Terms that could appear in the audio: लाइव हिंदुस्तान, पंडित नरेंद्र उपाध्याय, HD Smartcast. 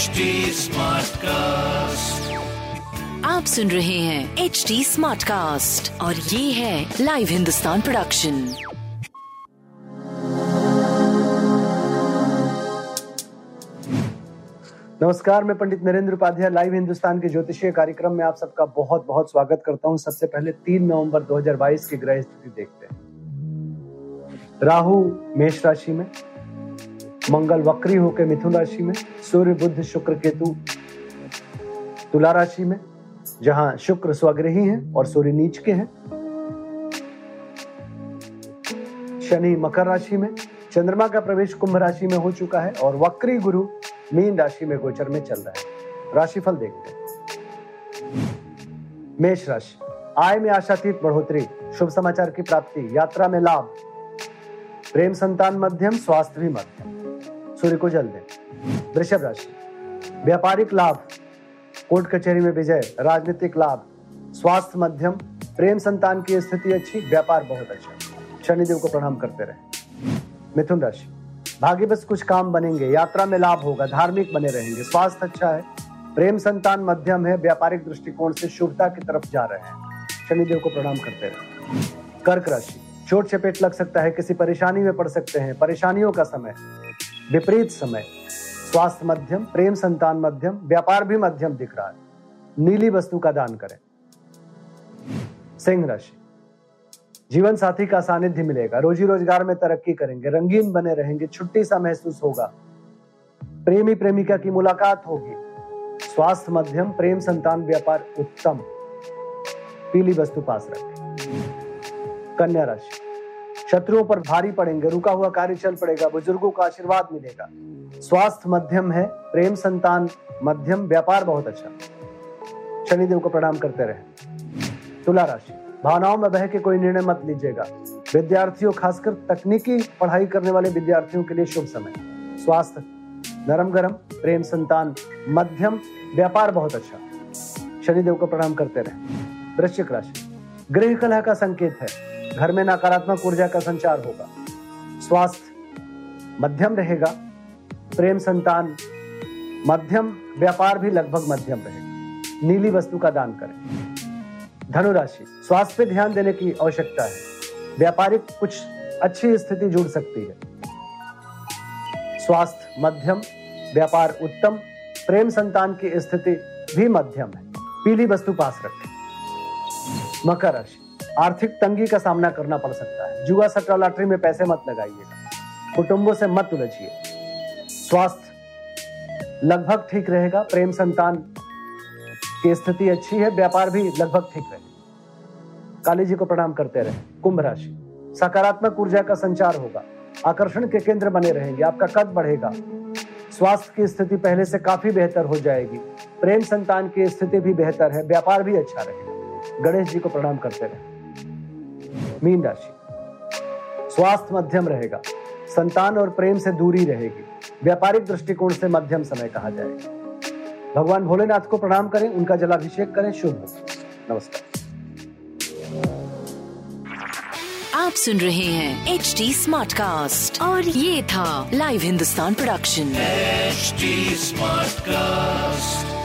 HD Smartcast। आप सुन रहे हैं HD Smartcast और ये है लाइव हिंदुस्तान प्रोडक्शन। नमस्कार, मैं पंडित नरेंद्र उपाध्याय लाइव हिंदुस्तान के ज्योतिषीय कार्यक्रम में आप सबका बहुत बहुत स्वागत करता हूँ। सबसे पहले 3 नवंबर 2022 की ग्रह स्थिति देखते हैं। राहु मेष राशि में, मंगल वक्री होकर मिथुन राशि में, सूर्य बुध शुक्र केतु तुला राशि में, जहां शुक्र स्वग्रही है और सूर्य नीच के हैं। शनि मकर राशि में, चंद्रमा का प्रवेश कुंभ राशि में हो चुका है और वक्री गुरु मीन राशि में गोचर में चल रहा है। राशिफल देखते हैं। मेष राशि, आय में आशातीत बढ़ोतरी, शुभ समाचार की प्राप्ति, यात्रा में लाभ, प्रेम संतान मध्यम, स्वास्थ्य भी मध्यम, सूर्य को जल दें। वृषभ राशि, व्यापारिक लाभ, कोर्ट कचहरी में विजय, राजनीतिक लाभ, स्वास्थ्य मध्यम, प्रेम संतान की स्थिति अच्छी, व्यापार बहुत अच्छा, शनिदेव को प्रणाम करते रहें। मिथुन राशि, भाग्य बस कुछ काम बनेंगे, यात्रा में लाभ होगा, धार्मिक बने रहेंगे, स्वास्थ्य अच्छा है, प्रेम संतान मध्यम है, व्यापारिक दृष्टिकोण से शुभता की तरफ जा रहे हैं, शनिदेव को प्रणाम करते रहें। कर्क राशि, चोट चपेट लग सकता है, किसी परेशानी में पड़ सकते हैं, परेशानियों का समय, विपरीत समय, स्वास्थ्य मध्यम, प्रेम संतान मध्यम, व्यापार भी मध्यम दिख रहा है, नीली वस्तु का दान करें। सिंह राशि, जीवन साथी का सानिध्य मिलेगा, रोजी रोजगार में तरक्की करेंगे, रंगीन बने रहेंगे, छुट्टी सा महसूस होगा, प्रेमी प्रेमिका की मुलाकात होगी, स्वास्थ्य मध्यम, प्रेम संतान व्यापार उत्तम, पीली वस्तु पास रखें। कन्या राशि, शत्रुओं पर भारी पड़ेंगे, रुका हुआ कार्य चल पड़ेगा, बुजुर्गों का आशीर्वाद मिलेगा, स्वास्थ्य मध्यम है, प्रेम संतान मध्यम, व्यापार बहुत अच्छा, शनिदेव को प्रणाम करते रहें। तुला राशि, भावनाओं में बह के कोई निर्णय मत लीजिएगा, विद्यार्थियों खासकर तकनीकी पढ़ाई करने वाले विद्यार्थियों के लिए शुभ समय, स्वास्थ्य नरम गरम, प्रेम संतान मध्यम, व्यापार बहुत अच्छा, शनिदेव को प्रणाम करते रहें। वृश्चिक राशि, गृह कलह का संकेत है, घर में नकारात्मक ऊर्जा का संचार होगा, स्वास्थ्य मध्यम रहेगा, प्रेम संतान मध्यम, व्यापार भी लगभग मध्यम रहेगा, नीली वस्तु का दान करें। धनुराशि, स्वास्थ्य पे ध्यान देने की आवश्यकता है, व्यापारिक कुछ अच्छी स्थिति जुड़ सकती है, स्वास्थ्य मध्यम, व्यापार उत्तम, प्रेम संतान की स्थिति भी मध्यम है, पीली वस्तु पास रखें। मकर राशि, आर्थिक तंगी का सामना करना पड़ सकता है, जुआ सट्टा लॉटरी में पैसे मत लगाइएगा, कुटुंबों से मत उलझिए, स्वास्थ्य लगभग ठीक रहेगा, प्रेम संतान की स्थिति अच्छी है, व्यापार भी लगभग ठीक रहेगा, काली जी को प्रणाम करते रहें। कुंभ राशि, सकारात्मक ऊर्जा का संचार होगा, आकर्षण के केंद्र बने रहेंगे, आपका कद बढ़ेगा, स्वास्थ्य की स्थिति पहले से काफी बेहतर हो जाएगी, प्रेम संतान की स्थिति भी बेहतर है, व्यापार भी अच्छा रहेगा, गणेश जी को प्रणाम करते रहें। मीन राशि, स्वास्थ्य मध्यम रहेगा, संतान और प्रेम से दूरी रहेगी, व्यापारिक दृष्टिकोण से मध्यम समय कहा जाएगा, भगवान भोलेनाथ को प्रणाम करें, उनका जलाभिषेक करें, शुभ हो। नमस्कार, आप सुन रहे हैं HD Smartcast और ये था लाइव हिंदुस्तान production HD Smartcast।